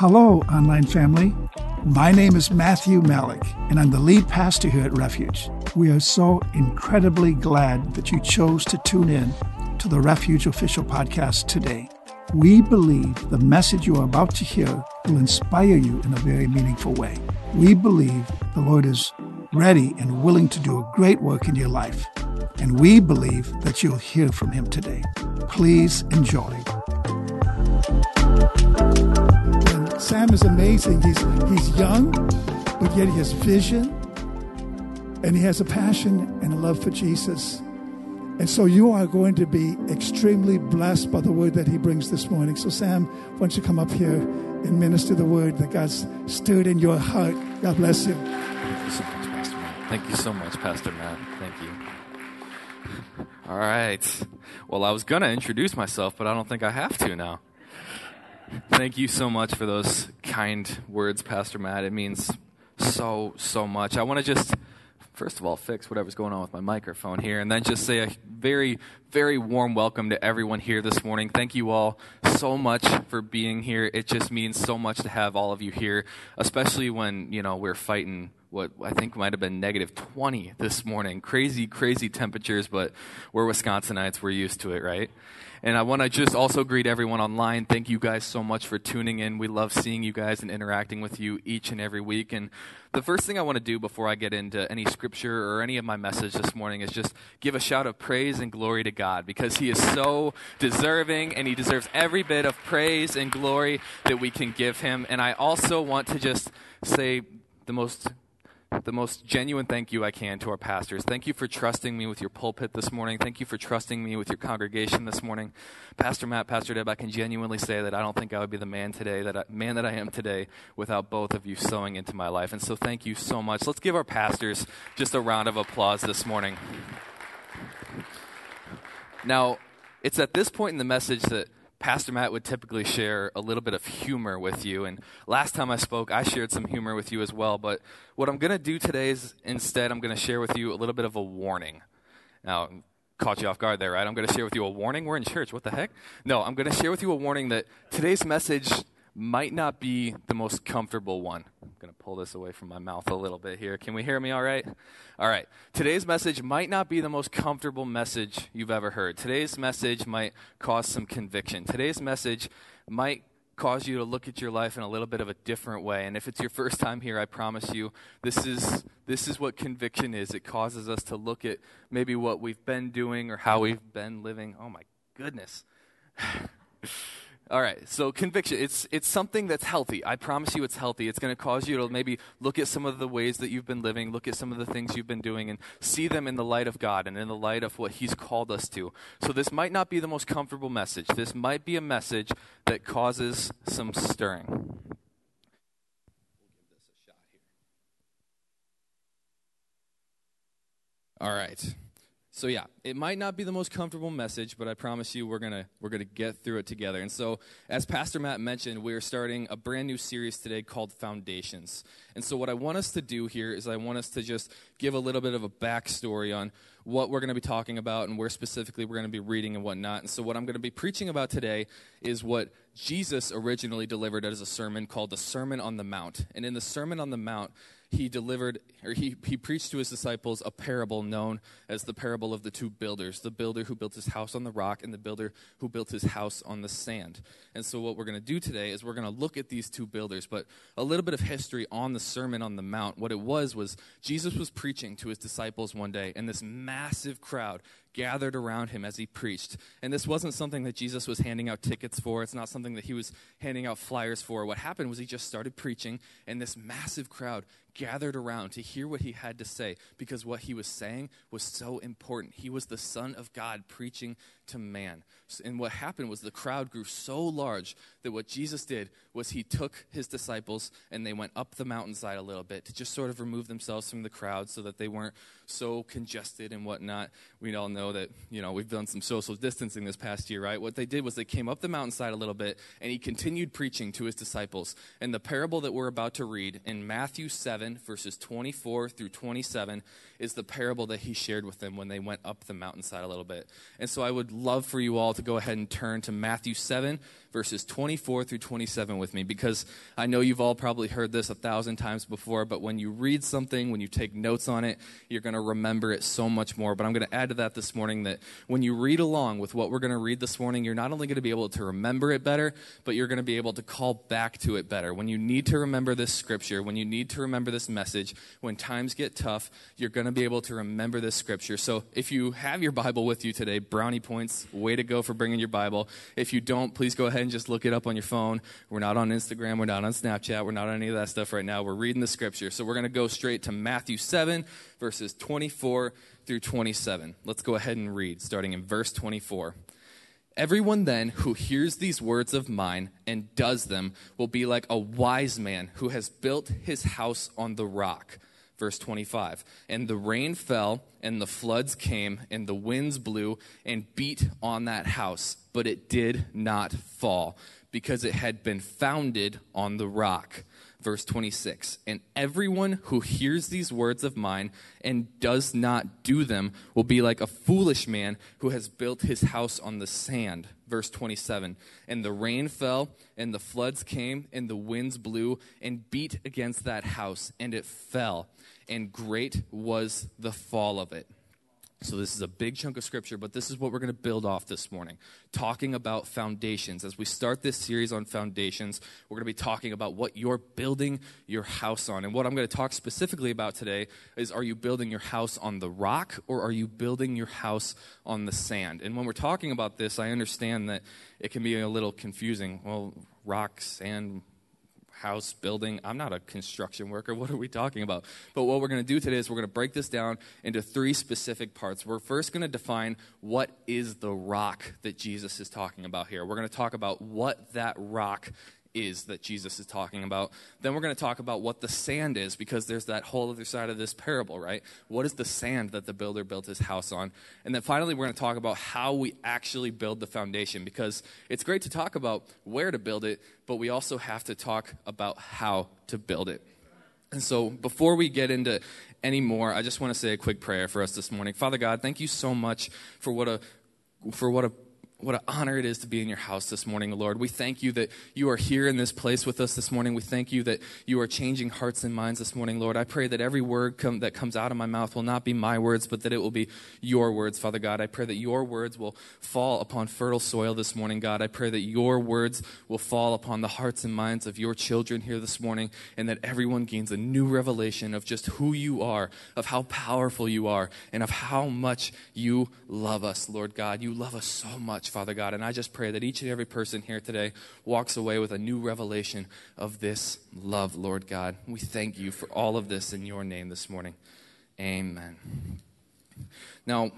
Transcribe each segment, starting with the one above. Hello, online family. My name is Matthew Malik, and I'm the lead pastor here at Refuge. We are so incredibly glad that you chose to tune in to the Refuge Official Podcast today. We believe the message you are about to hear will inspire you in a very meaningful way. We believe the Lord is ready and willing to do a great work in your life, and we believe that you'll hear from Him today. Please enjoy. Sam is amazing. He's young, but yet he has vision, and he has a passion and a love for Jesus. And so you are going to be extremely blessed by the word that he brings this morning. So Sam, why don't you come up here and minister the word that God's stirred in your heart. God bless you. Thank you so much, Pastor Matt. Thank you so much, Pastor Matt. Thank you. All right. Well, I was going to introduce myself, but I don't think I have to now. Thank you so much for those kind words, Pastor Matt. It means so much. I want to just, first of all, fix whatever's going on with my microphone here, and then just say a very, very warm welcome to everyone here this morning. Thank you all so much for being here. It just means so much to have all of you here, especially when, you know, we're fighting what I think might have been negative 20 this morning. Crazy, crazy temperatures, but we're Wisconsinites. We're used to it, right? And I want to just also greet everyone online. Thank you guys so much for tuning in. We love seeing you guys and interacting with you each and every week. And the first thing I want to do before I get into any scripture or any of my message this morning is just give a shout of praise and glory to God, because He is so deserving and He deserves every bit of praise and glory that we can give Him. And I also want to just say the most genuine thank you I can to our pastors. Thank you for trusting me with your pulpit this morning. Thank you for trusting me with your congregation this morning. Pastor Matt, Pastor Deb, I can genuinely say that I don't think I would be the man that I am today without both of you sowing into my life. And so thank you so much. Let's give our pastors just a round of applause this morning. Now, it's at this point in the message that Pastor Matt would typically share a little bit of humor with you, and last time I spoke, I shared some humor with you as well, but what I'm going to do today is instead I'm going to share with you a little bit of a warning. Now, caught you off guard there, right? I'm going to share with you a warning? We're in church, what the heck? No, I'm going to share with you a warning that today's message might not be the most comfortable one. I'm going to pull this away from my mouth a little bit here. Can we hear me all right? All right. Today's message might not be the most comfortable message you've ever heard. Today's message might cause some conviction. Today's message might cause you to look at your life in a little bit of a different way. And if it's your first time here, I promise you, this is what conviction is. It causes us to look at maybe what we've been doing or how we've been living. Oh, my goodness. All right, so conviction, it's something that's healthy. I promise you it's healthy. It's going to cause you to maybe look at some of the ways that you've been living, look at some of the things you've been doing, and see them in the light of God and in the light of what He's called us to. So this might not be the most comfortable message. This might be a message that causes some stirring. We'll give this a shot here. All right. So yeah, it might not be the most comfortable message, but I promise you we're gonna get through it together. And so, as Pastor Matt mentioned, we're starting a brand new series today called Foundations. And so what I want us to do here is I want us to just give a little bit of a backstory on what we're going to be talking about and where specifically we're going to be reading and whatnot. And so what I'm going to be preaching about today is what Jesus originally delivered as a sermon called the Sermon on the Mount. And in the Sermon on the Mount, he preached to his disciples a parable known as the parable of the two builders, the builder who built his house on the rock and the builder who built his house on the sand. And so what we're going to do today is we're going to look at these two builders, but a little bit of history on the Sermon on the Mount. What it was Jesus was preaching to his disciples one day, and this massive crowd gathered around him as he preached. And this wasn't something that Jesus was handing out tickets for. It's not something that he was handing out flyers for. What happened was he just started preaching, and this massive crowd gathered around to hear what he had to say, because what he was saying was so important. He was the Son of God preaching to man. And what happened was the crowd grew so large that what Jesus did was he took his disciples and they went up the mountainside a little bit to just sort of remove themselves from the crowd so that they weren't so congested and whatnot. We all know that, you know, we've done some social distancing this past year, right? What they did was they came up the mountainside a little bit, and he continued preaching to his disciples. And the parable that we're about to read in Matthew 7, verses 24 through 27 is the parable that he shared with them when they went up the mountainside a little bit. And so I would love for you all to go ahead and turn to Matthew 7, verses 24 through 27 with me, because I know you've all probably heard this 1,000 times before, but when you read something, when you take notes on it, you're going to remember it so much more. But I'm going to add to that this morning that when you read along with what we're going to read this morning, you're not only going to be able to remember it better, but you're going to be able to call back to it better. When you need to remember this scripture, when you need to remember this message, when times get tough, you're going to be able to remember this scripture. So if you have your Bible with you today, brownie points, way to go for bringing your Bible. If you don't, please go ahead and just look it up on your phone. We're not on Instagram. We're not on Snapchat. We're not on any of that stuff right now. We're reading the scripture. So we're going to go straight to Matthew 7, verses 24 through 27. Let's go ahead and read, starting in verse 24. Everyone then who hears these words of mine and does them will be like a wise man who has built his house on the rock. Verse 25, and the rain fell, and the floods came, and the winds blew and beat on that house, but it did not fall, because it had been founded on the rock. Verse 26, and everyone who hears these words of mine and does not do them will be like a foolish man who has built his house on the sand. Verse 27, and the rain fell, and the floods came, and the winds blew and beat against that house, and it fell. And great was the fall of it. So this is a big chunk of scripture, but this is what we're going to build off this morning, talking about foundations. As we start this series on foundations, we're going to be talking about what you're building your house on. And what I'm going to talk specifically about today is, are you building your house on the rock, or are you building your house on the sand? And when we're talking about this, I understand that it can be a little confusing. Well, rock, sand, house, building. I'm not a construction worker. What are we talking about? But what we're going to do today is we're going to break this down into three specific parts. We're first going to define what is the rock that Jesus is talking about here. We're going to talk about what that rock is that Jesus is talking about. Then we're going to talk about what the sand is, because there's that whole other side of this parable, right? What is the sand that the builder built his house on? And then finally, we're going to talk about how we actually build the foundation, because it's great to talk about where to build it, but we also have to talk about how to build it. And so before we get into any more, I just want to say a quick prayer for us this morning. Father God, thank you so much for what an honor it is to be in your house this morning, Lord. We thank you that you are here in this place with us this morning. We thank you that you are changing hearts and minds this morning, Lord. I pray that every word that comes out of my mouth will not be my words, but that it will be your words, Father God. I pray that your words will fall upon fertile soil this morning, God. I pray that your words will fall upon the hearts and minds of your children here this morning, and that everyone gains a new revelation of just who you are, of how powerful you are, and of how much you love us, Lord God. You love us so much, Father God, and I just pray that each and every person here today walks away with a new revelation of this love, Lord God. We thank you for all of this in your name this morning. Amen. Now,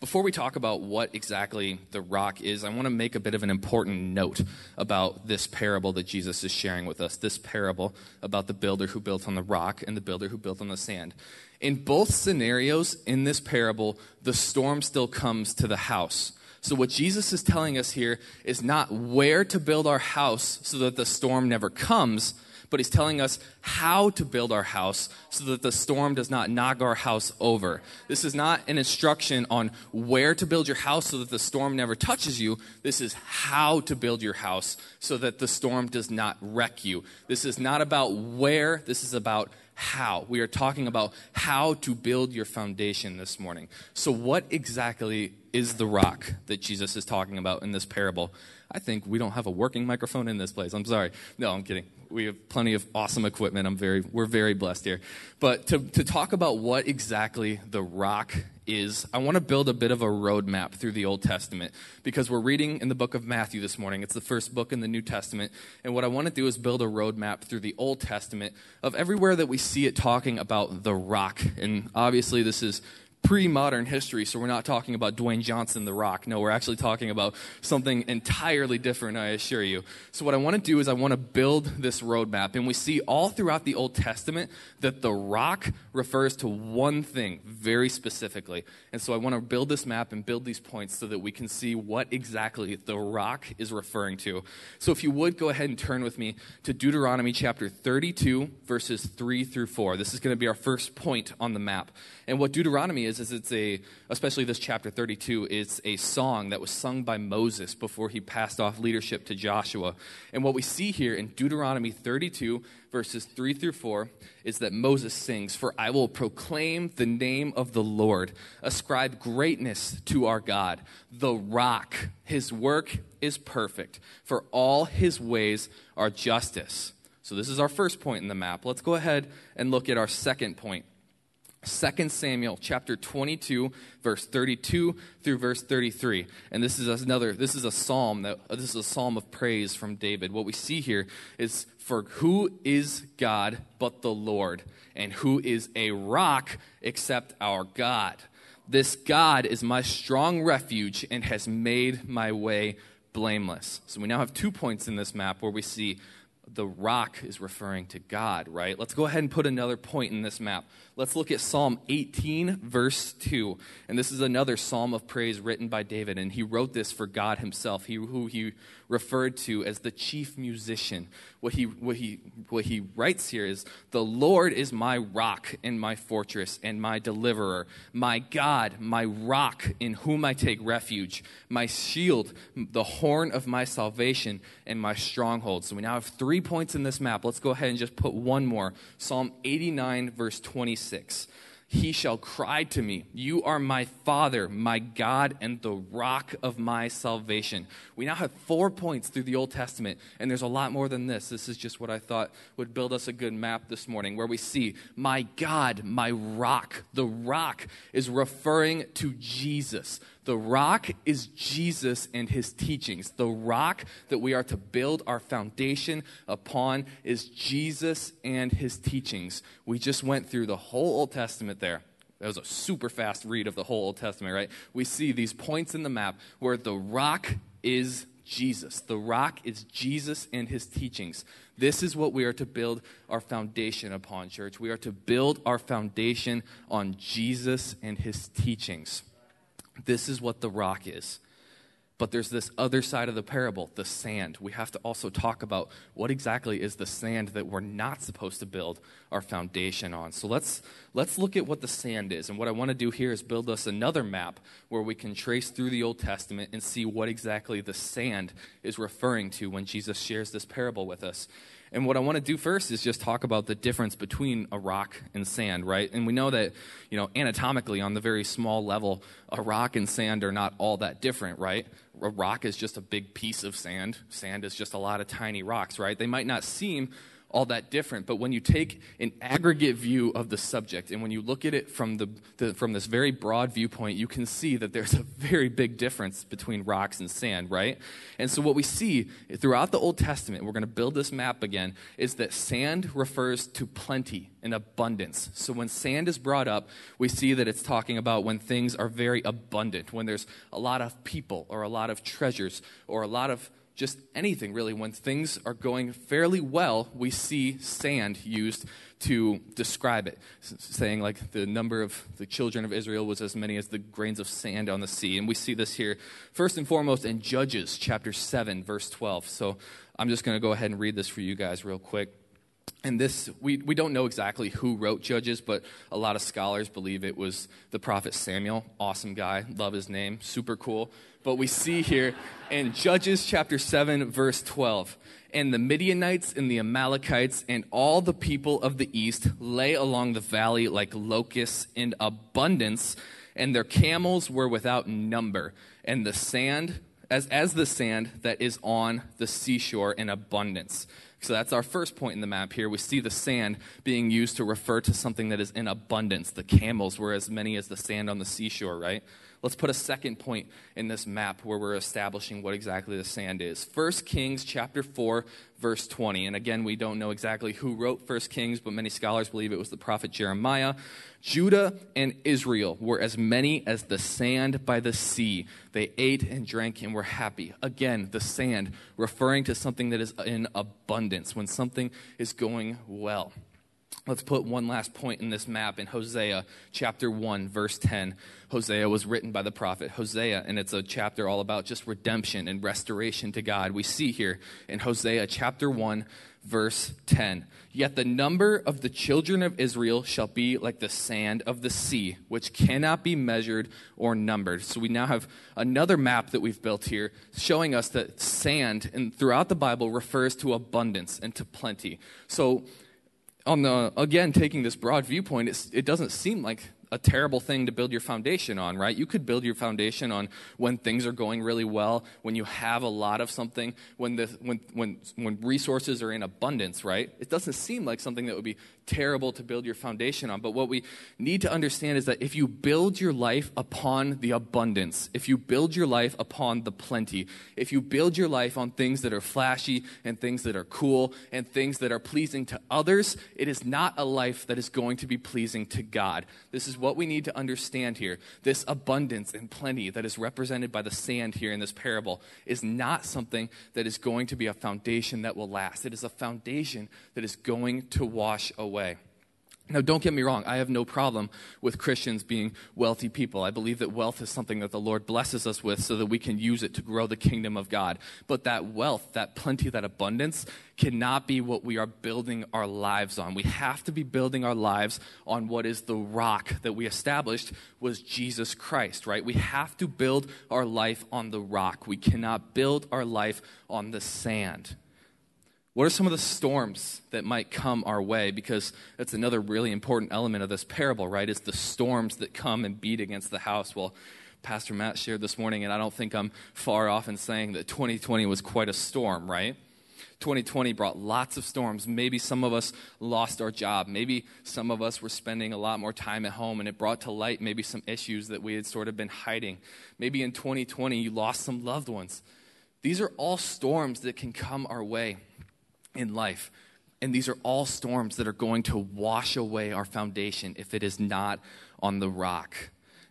before we talk about what exactly the rock is, I want to make a bit of an important note about this parable that Jesus is sharing with us, this parable about the builder who built on the rock and the builder who built on the sand. In both scenarios in this parable, the storm still comes to the house. So what Jesus is telling us here is not where to build our house so that the storm never comes, but he's telling us how to build our house so that the storm does not knock our house over. This is not an instruction on where to build your house so that the storm never touches you. This is how to build your house so that the storm does not wreck you. This is not about where. This is about how. We are talking about how to build your foundation this morning. So what exactly is the rock that Jesus is talking about in this parable? I think we don't have a working microphone in this place. I'm sorry. No, I'm kidding. We have plenty of awesome equipment. We're very blessed here. But to talk about what exactly the rock is, I want to build a bit of a roadmap through the Old Testament, because we're reading in the book of Matthew this morning. It's the first book in the New Testament. And what I want to do is build a roadmap through the Old Testament of everywhere that we see it talking about the rock. And obviously this is pre-modern history, so we're not talking about Dwayne Johnson, the rock. No, we're actually talking about something entirely different, I assure you. So what I want to do is I want to build this roadmap, and we see all throughout the Old Testament that the rock refers to one thing very specifically. And so I want to build this map and build these points so that we can see what exactly the rock is referring to. So if you would, go ahead and turn with me to Deuteronomy chapter 32, verses 3 through 4. This is going to be our first point on the map. And what Deuteronomy is, is it's especially this chapter 32, it's a song that was sung by Moses before he passed off leadership to Joshua. And what we see here in Deuteronomy 32, verses 3 through 4, is that Moses sings, "For I will proclaim the name of the Lord, ascribe greatness to our God, the rock. His work is perfect, for all his ways are justice." So this is our first point in the map. Let's go ahead and look at our second point. 2 Samuel chapter 22, verse 32 through verse 33. And this is a psalm of praise from David. What we see here is, "For who is God but the Lord? And who is a rock except our God? This God is my strong refuge and has made my way blameless." So we now have 2 points in this map where we see the rock is referring to God, right? Let's go ahead and put another point in this map. Let's look at Psalm 18, verse 2. And this is another psalm of praise written by David. And he wrote this for God himself, who he referred to as the chief musician. What he writes here is, "The Lord is my rock and my fortress and my deliverer, my God, my rock in whom I take refuge, my shield, the horn of my salvation, and my stronghold." So we now have 3 points in this map. Let's go ahead and just put one more. Psalm 89, verse 26. "He shall cry to me, you are my Father, my God, and the rock of my salvation." We now have 4 points through the Old Testament, and there's a lot more than this. This is just what I thought would build us a good map this morning, where we see, my God, my rock. The rock is referring to Jesus. The rock is Jesus and his teachings. The rock that we are to build our foundation upon is Jesus and his teachings. We just went through the whole Old Testament there. That was a super fast read of the whole Old Testament, right? We see these points in the map where the rock is Jesus. The rock is Jesus and his teachings. This is what we are to build our foundation upon, church. We are to build our foundation on Jesus and his teachings. This is what the rock is. But there's this other side of the parable, the sand. We have to also talk about what exactly is the sand that we're not supposed to build our foundation on. So let's look at what the sand is. And what I want to do here is build us another map where we can trace through the Old Testament and see what exactly the sand is referring to when Jesus shares this parable with us. And what I want to do first is just talk about the difference between a rock and sand, right? And we know that, anatomically on the very small level, a rock and sand are not all that different, right? A rock is just a big piece of sand. Sand is just a lot of tiny rocks, right? They might not seem all that different, but when you take an aggregate view of the subject and when you look at it from from this very broad viewpoint, you can see that there's a very big difference between rocks and sand, right? And so what we see throughout the Old Testament, we're going to build this map again, is that sand refers to plenty and abundance. So when sand is brought up, we see that it's talking about when things are very abundant, when there's a lot of people or a lot of treasures or a lot of just anything, really. When things are going fairly well, we see sand used to describe it, saying like the number of the children of Israel was as many as the grains of sand on the sea. And we see this here, first and foremost, in Judges chapter 7, verse 12. So I'm just going to go ahead and read this for you guys real quick. And this, we don't know exactly who wrote Judges, but a lot of scholars believe it was the prophet Samuel. Awesome guy. Love his name. Super cool. But we see here in Judges chapter 7, verse 12, "And the Midianites and the Amalekites and all the people of the east lay along the valley like locusts in abundance, and their camels were without number, and the sand, as the sand that is on the seashore in abundance." So that's our first point in the map here. We see the sand being used to refer to something that is in abundance. The camels were as many as the sand on the seashore, right? Let's put a second point in this map where we're establishing what exactly the sand is. First Kings chapter 4, verse 20. And again, we don't know exactly who wrote First Kings, but many scholars believe it was the prophet Jeremiah. "Judah and Israel were as many as the sand by the sea. They ate and drank and were happy." Again, the sand referring to something that is in abundance, when something is going well. Let's put one last point in this map in Hosea chapter 1, verse 10. Hosea was written by the prophet Hosea, and it's a chapter all about just redemption and restoration to God. We see here in Hosea chapter 1, verse 10. Yet the number of the children of Israel shall be like the sand of the sea, which cannot be measured or numbered. So we now have another map that we've built here showing us that sand and throughout the Bible refers to abundance and to plenty. So again, taking this broad viewpoint, it doesn't seem like a terrible thing to build your foundation on, right? You could build your foundation on when things are going really well, when you have a lot of something, when resources are in abundance, right? It doesn't seem like something that would be terrible to build your foundation on. But what we need to understand is that if you build your life upon the abundance, if you build your life upon the plenty, if you build your life on things that are flashy and things that are cool and things that are pleasing to others, it is not a life that is going to be pleasing to God. This is what we need to understand here. This abundance and plenty that is represented by the sand here in this parable is not something that is going to be a foundation that will last. It is a foundation that is going to wash away. Now, don't get me wrong. I have no problem with Christians being wealthy people. I believe that wealth is something that the Lord blesses us with so that we can use it to grow the kingdom of God. But that wealth, that plenty, that abundance cannot be what we are building our lives on. We have to be building our lives on what is the rock that we established was Jesus Christ, right? We have to build our life on the rock. We cannot build our life on the sand. What are some of the storms that might come our way? Because that's another really important element of this parable, right? It's the storms that come and beat against the house. Well, Pastor Matt shared this morning, and I don't think I'm far off in saying that 2020 was quite a storm, right? 2020 brought lots of storms. Maybe some of us lost our job. Maybe some of us were spending a lot more time at home, and it brought to light maybe some issues that we had sort of been hiding. Maybe in 2020 you lost some loved ones. These are all storms that can come our way in life. And these are all storms that are going to wash away our foundation if it is not on the rock.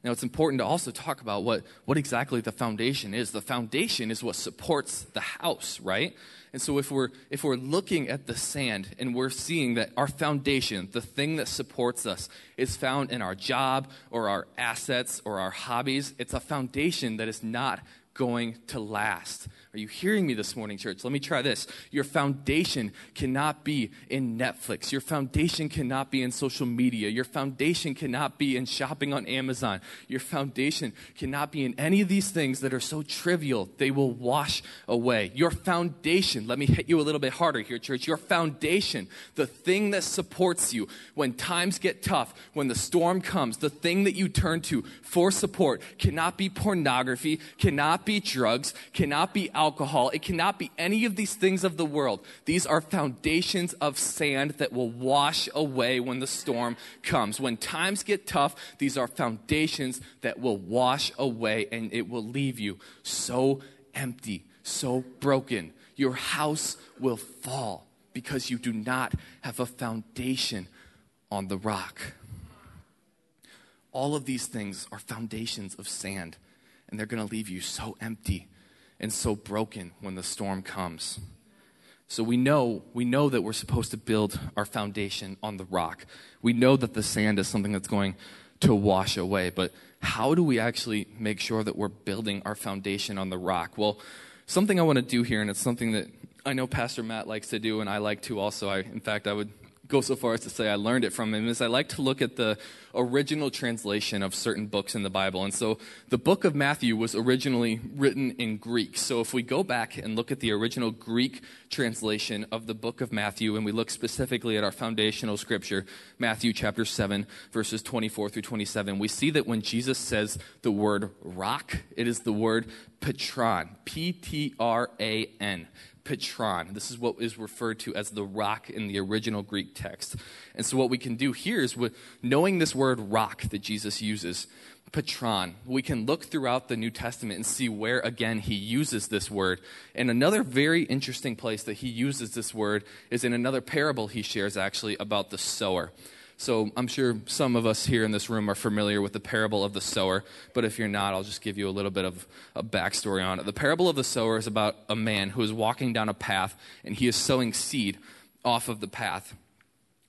Now, it's important to also talk about what exactly the foundation is. The foundation is what supports the house, right? And so if we're looking at the sand and we're seeing that our foundation, the thing that supports us, is found in our job or our assets or our hobbies, it's a foundation that is not going to last. Are you hearing me this morning, church? Let me try this. Your foundation cannot be in Netflix. Your foundation cannot be in social media. Your foundation cannot be in shopping on Amazon. Your foundation cannot be in any of these things that are so trivial. They will wash away. Your foundation, let me hit you a little bit harder here, church. Your foundation, the thing that supports you when times get tough, when the storm comes, the thing that you turn to for support cannot be pornography, cannot be drugs, cannot be alcohol. It cannot be any of these things of the world. These are foundations of sand that will wash away when the storm comes. When times get tough, these are foundations that will wash away, and it will leave you so empty, so broken. Your house will fall because you do not have a foundation on the rock. All of these things are foundations of sand, and they're going to leave you so empty and so broken when the storm comes. So we know that we're supposed to build our foundation on the rock. We know that the sand is something that's going to wash away, but how do we actually make sure that we're building our foundation on the rock? Well, something I want to do here, and it's something that I know Pastor Matt likes to do, and I like to also. In fact, I would go so far as to say I learned it from him, is I like to look at the original translation of certain books in the Bible. And so the book of Matthew was originally written in Greek. So if we go back and look at the original Greek translation of the book of Matthew, and we look specifically at our foundational scripture, Matthew chapter 7, verses 24 through 27, we see that when Jesus says the word rock, it is the word Petran, P-T-R-A-N. Petron. This is what is referred to as the rock in the original Greek text. And so what we can do here is, with knowing this word rock that Jesus uses, Petron, we can look throughout the New Testament and see where again he uses this word. And another very interesting place that he uses this word is in another parable he shares actually about the sower. So I'm sure some of us here in this room are familiar with the parable of the sower, but if you're not, I'll just give you a little bit of a backstory on it. The parable of the sower is about a man who is walking down a path, and he is sowing seed off of the path.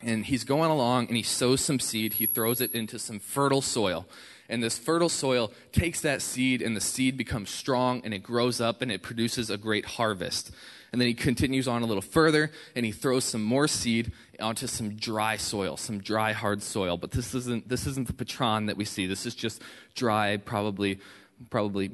and he's going along, and he sows some seed. He throws it into some fertile soil. And this fertile soil takes that seed, and the seed becomes strong, and it grows up, and it produces a great harvest. And then he continues on a little further, and he throws some more seed onto some dry soil, some dry, hard soil. But this isn't the patron that we see. This is just dry, probably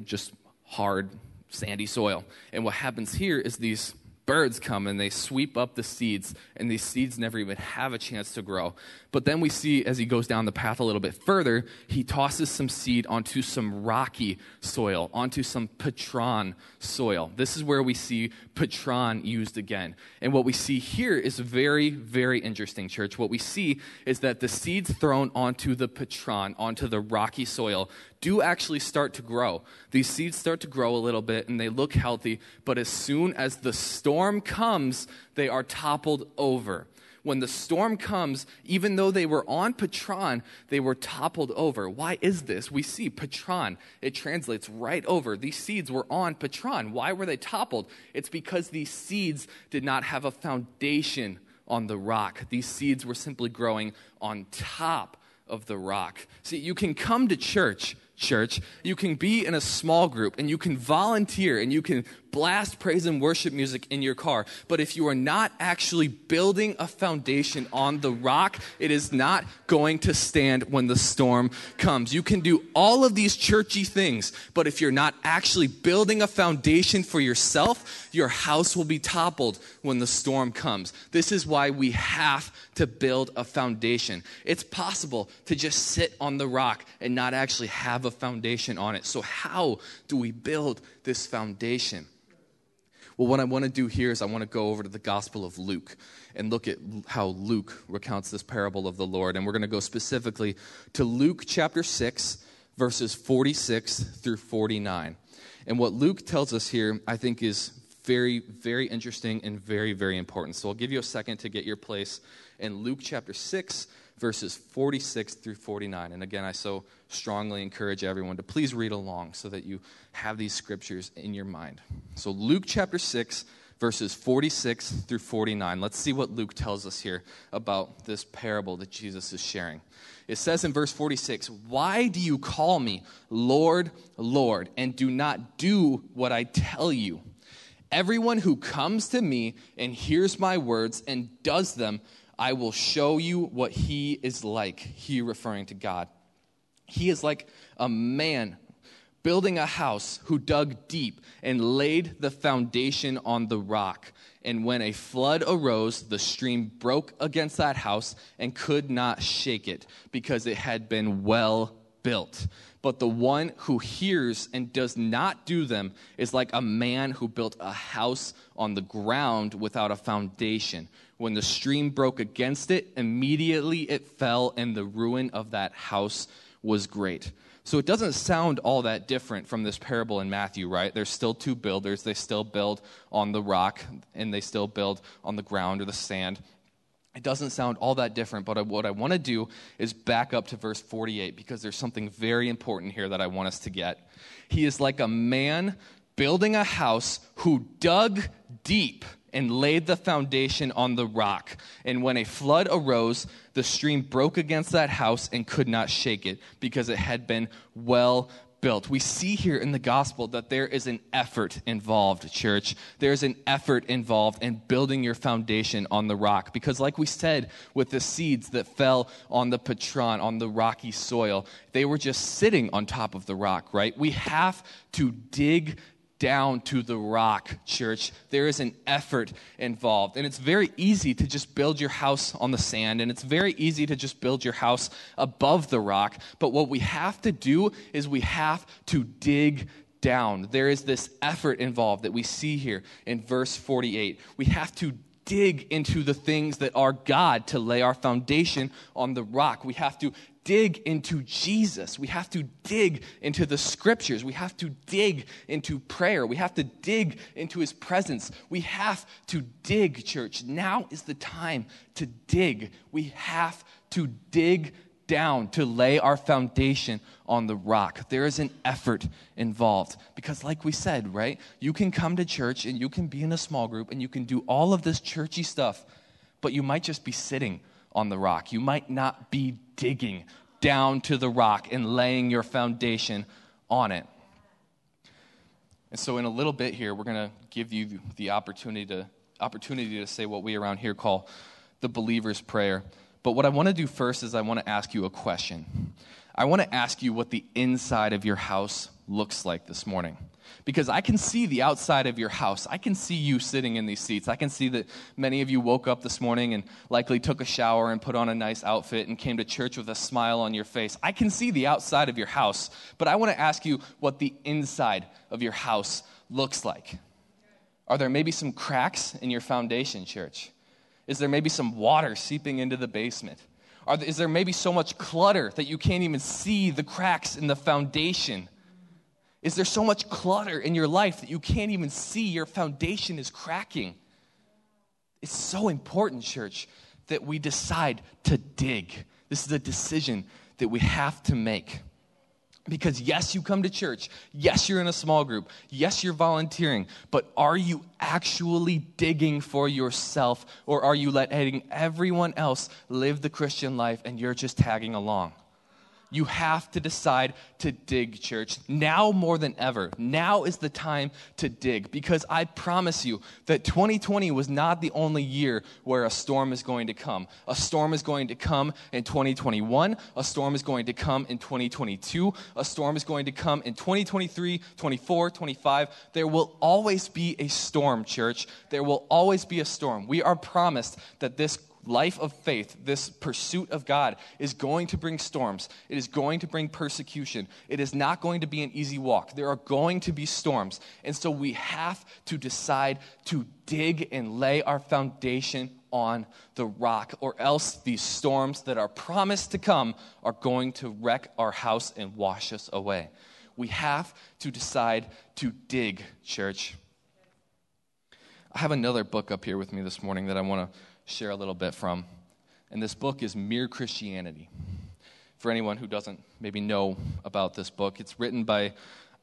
just hard, sandy soil. And what happens here is these birds come and they sweep up the seeds, and these seeds never even have a chance to grow. But then we see, as he goes down the path a little bit further, he tosses some seed onto some rocky soil, onto some patron soil. This is where we see patron used again. And what we see here is very, very interesting, church. What we see is that the seeds thrown onto the patron, onto the rocky soil, do actually start to grow. These seeds start to grow a little bit, and they look healthy, but as soon as the storm comes, they are toppled over. When the storm comes, even though they were on patron, they were toppled over. Why is this? We see patron. It translates right over. These seeds were on patron. Why were they toppled? It's because these seeds did not have a foundation on the rock. These seeds were simply growing on top of the rock. See, you can come to church, you can be in a small group, and you can volunteer, and you can blast praise and worship music in your car. But if you are not actually building a foundation on the rock, it is not going to stand when the storm comes. You can do all of these churchy things, but if you're not actually building a foundation for yourself, your house will be toppled when the storm comes. This is why we have to build a foundation. It's possible to just sit on the rock and not actually have a foundation on it. So how do we build this foundation? Well, what I want to do here is I want to go over to the Gospel of Luke and look at how Luke recounts this parable of the Lord. And we're going to go specifically to Luke chapter 6, verses 46 through 49. And what Luke tells us here, I think, is very, very interesting and very, very important. So I'll give you a second to get your place in Luke chapter 6, verses 46 through 49. And again, I so strongly encourage everyone to please read along so that you have these scriptures in your mind. So Luke chapter 6, verses 46 through 49. Let's see what Luke tells us here about this parable that Jesus is sharing. It says in verse 46, "Why do you call me Lord, Lord, and do not do what I tell you? Everyone who comes to me and hears my words and does them, I will show you what he is like," he referring to God. "He is like a man building a house who dug deep and laid the foundation on the rock. And when a flood arose, the stream broke against that house and could not shake it because it had been well built. But the one who hears and does not do them is like a man who built a house on the ground without a foundation. When the stream broke against it, immediately it fell, and the ruin of that house was great." So it doesn't sound all that different from this parable in Matthew, right? There's still two builders. They still build on the rock, and they still build on the ground or the sand. It doesn't sound all that different, but what I want to do is back up to verse 48 because there's something very important here that I want us to get. "He is like a man building a house who dug deep and laid the foundation on the rock. And when a flood arose, the stream broke against that house and could not shake it because it had been well built." We see here in the gospel that there is an effort involved, church. There's an effort involved in building your foundation on the rock. Because like we said with the seeds that fell on the patron, on the rocky soil, they were just sitting on top of the rock, right? We have to dig down to the rock, church. There is an effort involved. And it's very easy to just build your house on the sand, and it's very easy to just build your house above the rock. But what we have to do is we have to dig down. There is this effort involved that we see here in verse 48. We have to dig into the things that are God to lay our foundation on the rock. We have to dig into Jesus. We have to dig into the scriptures. We have to dig into prayer. We have to dig into his presence. We have to dig, church. Now is the time to dig. We have to dig down to lay our foundation on the rock. There is an effort involved because like we said, right, you can come to church and you can be in a small group and you can do all of this churchy stuff, but you might just be sitting on the rock. You might not be digging down to the rock and laying your foundation on it. And so in a little bit here, we're going to give you the opportunity to say what we around here call the believer's prayer. But what I want to do first is I want to ask you a question. I want to ask you what the inside of your house looks like this morning. Because I can see the outside of your house. I can see you sitting in these seats. I can see that many of you woke up this morning and likely took a shower and put on a nice outfit and came to church with a smile on your face. I can see the outside of your house, but I want to ask you what the inside of your house looks like. Are there maybe some cracks in your foundation, church? Is there maybe some water seeping into the basement? Is there maybe so much clutter that you can't even see the cracks in the foundation? Is there so much clutter in your life that you can't even see your foundation is cracking? It's so important, church, that we decide to dig. This is a decision that we have to make. Because yes, you come to church. Yes, you're in a small group. Yes, you're volunteering. But are you actually digging for yourself? Or are you letting everyone else live the Christian life and you're just tagging along? You have to decide to dig, church. Now more than ever. Now is the time to dig. Because I promise you that 2020 was not the only year where a storm is going to come. A storm is going to come in 2021. A storm is going to come in 2022. A storm is going to come in 2023, 24, 25. There will always be a storm, church. There will always be a storm. We are promised that this life of faith, this pursuit of God, is going to bring storms. It is going to bring persecution. It is not going to be an easy walk. There are going to be storms. And so we have to decide to dig and lay our foundation on the rock, or else these storms that are promised to come are going to wreck our house and wash us away. We have to decide to dig, church. I have another book up here with me this morning that I want to share a little bit from. And this book is Mere Christianity. For anyone who doesn't maybe know about this book, it's written by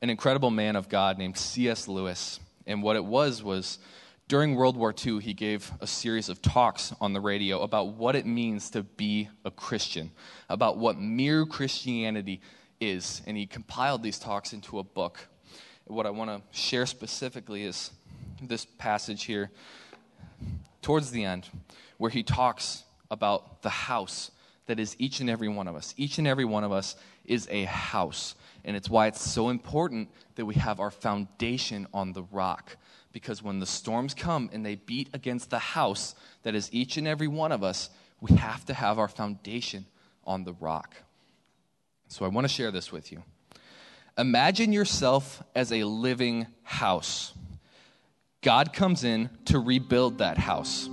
an incredible man of God named C.S. Lewis. And what it was during World War II, he gave a series of talks on the radio about what it means to be a Christian, about what mere Christianity is. And he compiled these talks into a book. What I want to share specifically is this passage here towards the end, where he talks about the house that is each and every one of us. Each and every one of us is a house, and it's why it's so important that we have our foundation on the rock, because when the storms come and they beat against the house that is each and every one of us, we have to have our foundation on the rock. So I want to share this with you. Imagine yourself as a living house. God comes in to rebuild that house.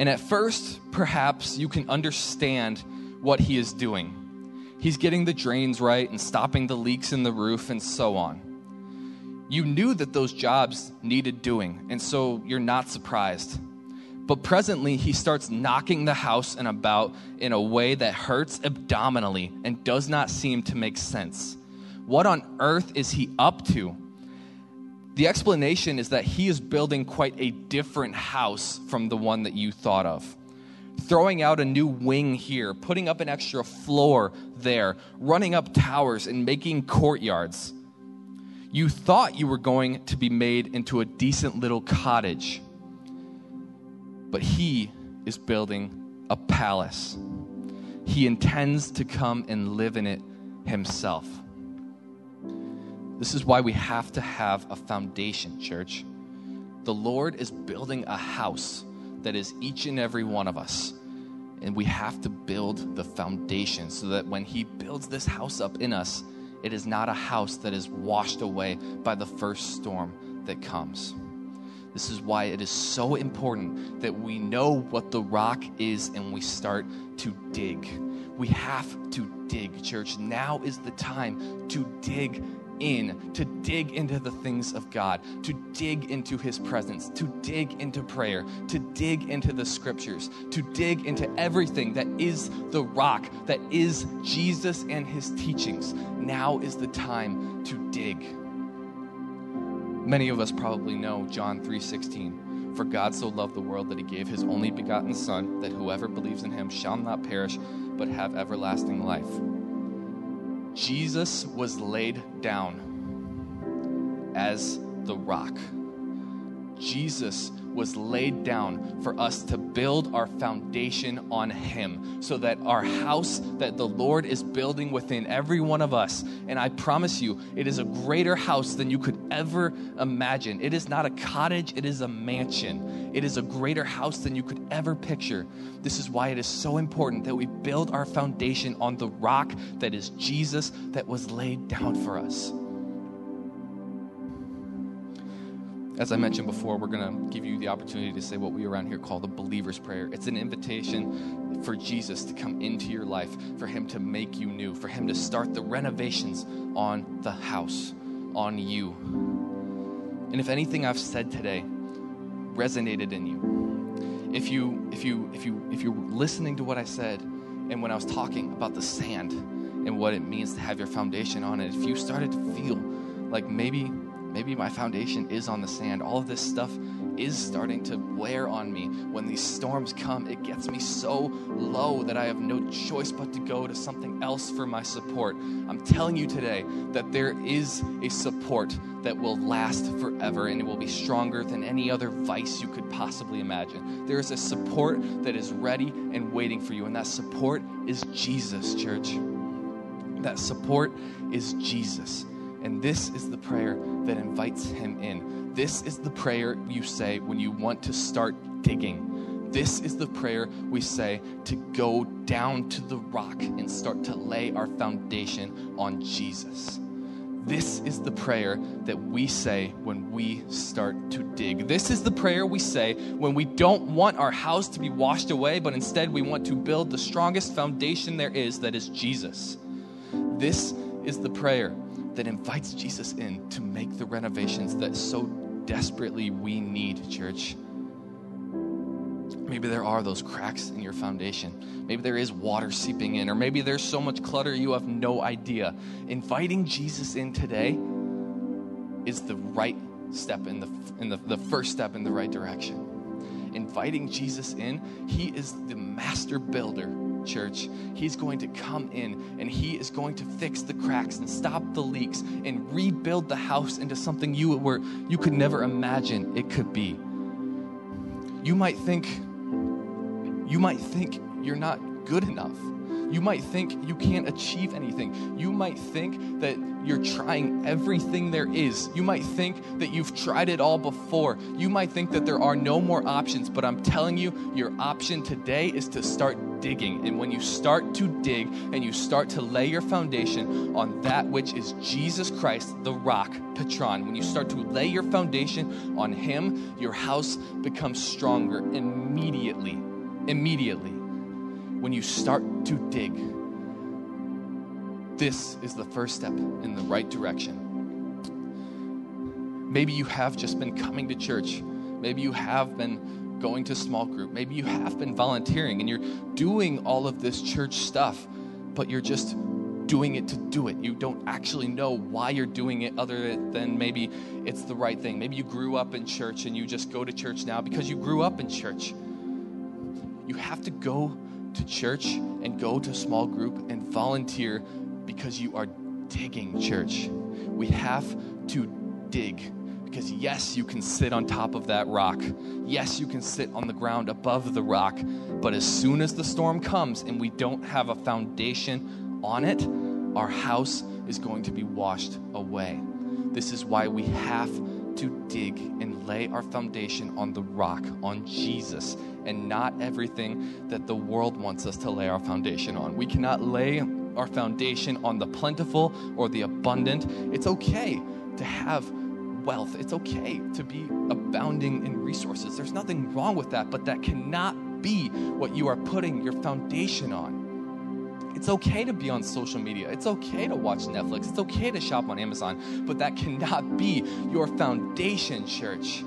And at first, perhaps you can understand what he is doing. He's getting the drains right and stopping the leaks in the roof and so on. You knew that those jobs needed doing, and so you're not surprised. But presently, he starts knocking the house and about in a way that hurts abdominally and does not seem to make sense. What on earth is he up to? The explanation is that he is building quite a different house from the one that you thought of. Throwing out a new wing here, putting up an extra floor there, running up towers and making courtyards. You thought you were going to be made into a decent little cottage, but he is building a palace. He intends to come and live in it himself. This is why we have to have a foundation, church. The Lord is building a house that is each and every one of us. And we have to build the foundation so that when he builds this house up in us, it is not a house that is washed away by the first storm that comes. This is why it is so important that we know what the rock is and we start to dig. We have to dig, church. Now is the time to dig in, to dig into the things of God, to dig into his presence, to dig into prayer, to dig into the scriptures, to dig into everything that is the rock, that is Jesus and his teachings. Now is the time to dig. Many of us probably know John 3:16. For God so loved the world that he gave his only begotten Son, that whoever believes in him shall not perish, but have everlasting life. Jesus was laid down as the rock. Jesus was laid down for us to build our foundation on him, so that our house that the Lord is building within every one of us, and I promise you, it is a greater house than you could ever imagine. It is not a cottage, it is a mansion. It is a greater house than you could ever picture. This is why it is so important that we build our foundation on the rock that is Jesus, that was laid down for us. As I mentioned before, we're going to give you the opportunity to say what we around here call the believer's prayer. It's an invitation for Jesus to come into your life, for him to make you new, for him to start the renovations on the house, on you. And if anything I've said today resonated in you, if you're listening to what I said, and when I was talking about the sand and what it means to have your foundation on it, if you started to feel like maybe my foundation is on the sand. All of this stuff is starting to wear on me. When these storms come, it gets me so low that I have no choice but to go to something else for my support. I'm telling you today that there is a support that will last forever, and it will be stronger than any other vice you could possibly imagine. There is a support that is ready and waiting for you, and that support is Jesus, church. That support is Jesus. And this is the prayer that invites him in. This is the prayer you say when you want to start digging. This is the prayer we say to go down to the rock and start to lay our foundation on Jesus. This is the prayer that we say when we start to dig. This is the prayer we say when we don't want our house to be washed away, but instead we want to build the strongest foundation there is, that is Jesus. This is the prayer that invites Jesus in to make the renovations that so desperately we need, church. Maybe there are those cracks in your foundation. Maybe there is water seeping in, or maybe there's so much clutter you have no idea. Inviting Jesus in today is the right step, the first step in the right direction. Inviting Jesus in, he is the master builder. Church, he's going to come in and he is going to fix the cracks and stop the leaks and rebuild the house into something you could never imagine it could be. You might think you're not good enough. You might think you can't achieve anything. You might think that you're trying everything there is. You might think that you've tried it all before. You might think that there are no more options, but I'm telling you, your option today is to start digging. And when you start to dig and you start to lay your foundation on that which is Jesus Christ, the rock, Patron, when you start to lay your foundation on him, your house becomes stronger immediately. Immediately. When you start to dig, this is the first step in the right direction. Maybe you have just been coming to church. Maybe you have been going to small group. Maybe you have been volunteering and you're doing all of this church stuff, but you're just doing it to do it. You don't actually know why you're doing it other than maybe it's the right thing. Maybe you grew up in church and you just go to church now because you grew up in church. You have to go to church and go to small group and volunteer because you are digging, church. We have to dig because, yes, you can sit on top of that rock. Yes, you can sit on the ground above the rock. But as soon as the storm comes and we don't have a foundation on it, our house is going to be washed away. This is why we have to dig and lay our foundation on the rock, on Jesus, and not everything that the world wants us to lay our foundation on. We cannot lay our foundation on the plentiful or the abundant. It's okay to have wealth. It's okay to be abounding in resources. There's nothing wrong with that, but that cannot be what you are putting your foundation on. It's okay to be on social media. It's okay to watch Netflix. It's okay to shop on Amazon, but that cannot be your foundation, church.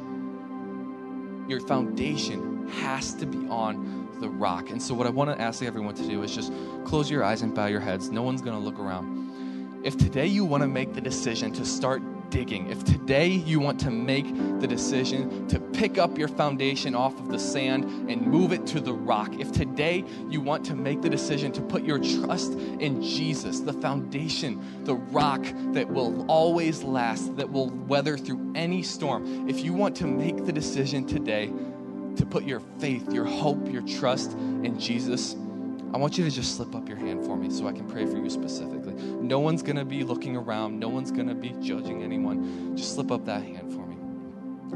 Your foundation has to be on the rock. And so what I want to ask everyone to do is just close your eyes and bow your heads. No one's going to look around. If today you want to make the decision to start digging, if today you want to make the decision to pick up your foundation off of the sand and move it to the rock, if today you want to make the decision to put your trust in Jesus, the foundation, the rock that will always last, that will weather through any storm, if you want to make the decision today to put your faith, your hope, your trust in Jesus, I want you to just slip up your hand for me so I can pray for you specifically. No one's going to be looking around. No one's going to be judging anyone. Just slip up that hand for me.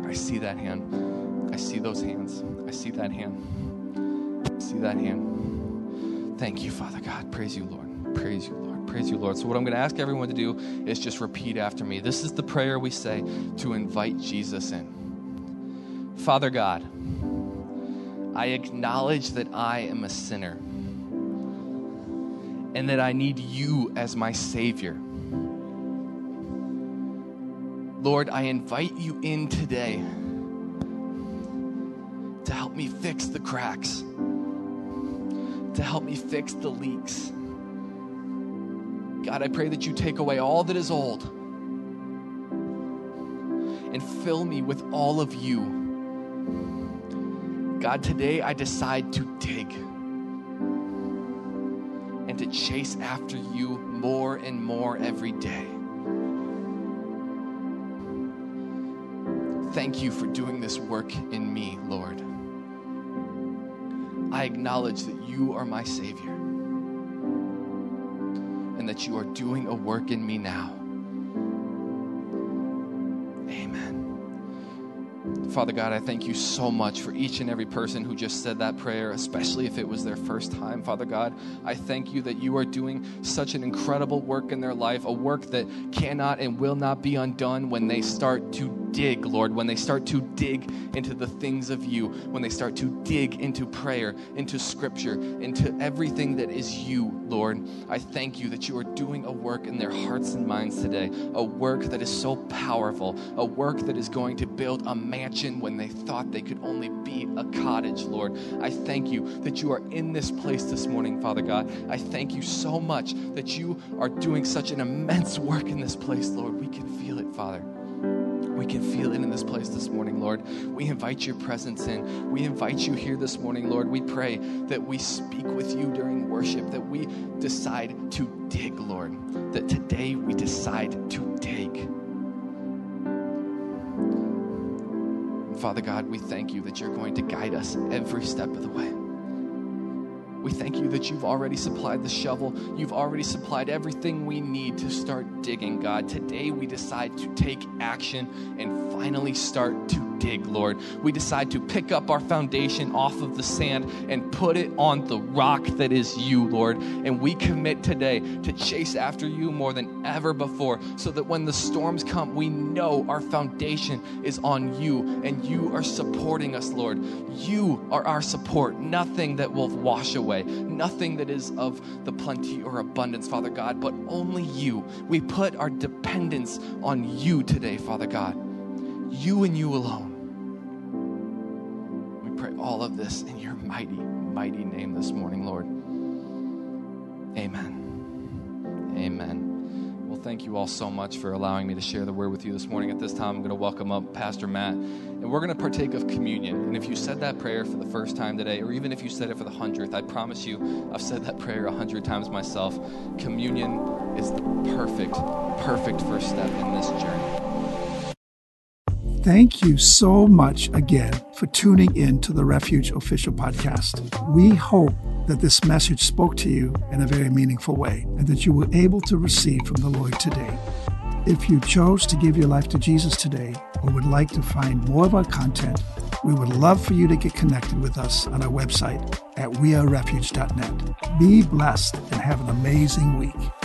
I see that hand. I see those hands. I see that hand. I see that hand. Thank you, Father God. Praise you, Lord. Praise you, Lord. Praise you, Lord. So what I'm going to ask everyone to do is just repeat after me. This is the prayer we say to invite Jesus in. Father God, I acknowledge that I am a sinner, and that I need you as my Savior. Lord, I invite you in today to help me fix the cracks, to help me fix the leaks. God, I pray that you take away all that is old and fill me with all of you. God, today I decide to dig, to chase after you more and more every day. Thank you for doing this work in me, Lord. I acknowledge that you are my Savior and that you are doing a work in me now. Amen. Father God, I thank you so much for each and every person who just said that prayer, especially if it was their first time. Father God, I thank you that you are doing such an incredible work in their life, a work that cannot and will not be undone when they start to dig, Lord, when they start to dig into the things of you, when they start to dig into prayer, into scripture, into everything that is you, Lord. I thank you that you are doing a work in their hearts and minds today, a work that is so powerful, a work that is going to build a mansion when they thought they could only be a cottage, Lord. I thank you that you are in this place this morning, Father God. I thank you so much that you are doing such an immense work in this place, Lord. We can feel it, Father. We can feel it in this place this morning, Lord. We invite your presence in. We invite you here this morning, Lord. We pray that we speak with you during worship, that we decide to dig, Lord, that today we decide to dig. Father God, we thank you that you're going to guide us every step of the way. We thank you that you've already supplied the shovel. You've already supplied everything we need to start digging, God. Today we decide to take action and finally start to dig, Lord. We decide to pick up our foundation off of the sand and put it on the rock that is you, Lord. And we commit today to chase after you more than ever before, so that when the storms come, we know our foundation is on you and you are supporting us, Lord. You are our support. Nothing that will wash away, nothing that is of the plenty or abundance, Father God, but only you. We put our dependence on you today, Father God. You and you alone. We pray all of this in your mighty, mighty name this morning, Lord. Amen. Amen. Well, thank you all so much for allowing me to share the word with you this morning. At this time, I'm going to welcome up Pastor Matt, and we're going to partake of communion. And if you said that prayer for the first time today, or even if you said it for the 100th, I promise you, I've said that prayer 100 times myself. Communion is the perfect, perfect first step in this journey. Thank you so much again for tuning in to the Refuge Official Podcast. We hope that this message spoke to you in a very meaningful way, and that you were able to receive from the Lord today. If you chose to give your life to Jesus today, or would like to find more of our content, we would love for you to get connected with us on our website at wearerefuge.net. Be blessed and have an amazing week.